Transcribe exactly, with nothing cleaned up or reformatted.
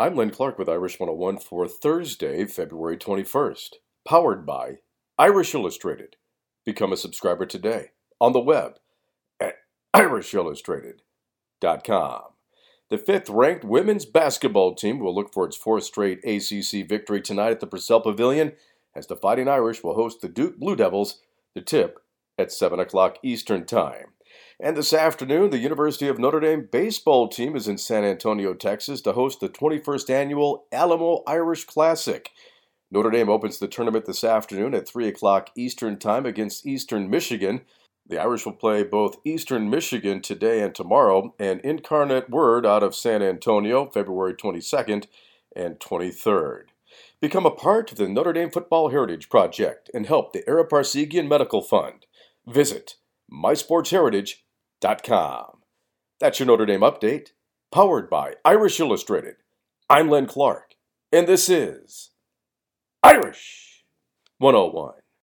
I'm Lynn Clark with Irish one oh one for Thursday, February twenty-first. Powered by Irish Illustrated. Become a subscriber today on the web at Irish Illustrated dot com. The fifth-ranked women's basketball team will look for its fourth straight A C C victory tonight at the Purcell Pavilion as the Fighting Irish will host the Duke Blue Devils, the tip at seven o'clock Eastern Time. And this afternoon, the University of Notre Dame baseball team is in San Antonio, Texas, to host the twenty-first annual Alamo Irish Classic. Notre Dame opens the tournament this afternoon at three o'clock Eastern Time against Eastern Michigan. The Irish will play both Eastern Michigan today and tomorrow, and Incarnate Word out of San Antonio, February twenty-second and twenty-third. Become a part of the Notre Dame Football Heritage Project and help the Ara Parsegian Medical Fund. Visit My Sports Heritage dot com. That's your Notre Dame update, powered by Irish Illustrated. I'm Len Clark, and this is Irish one oh one.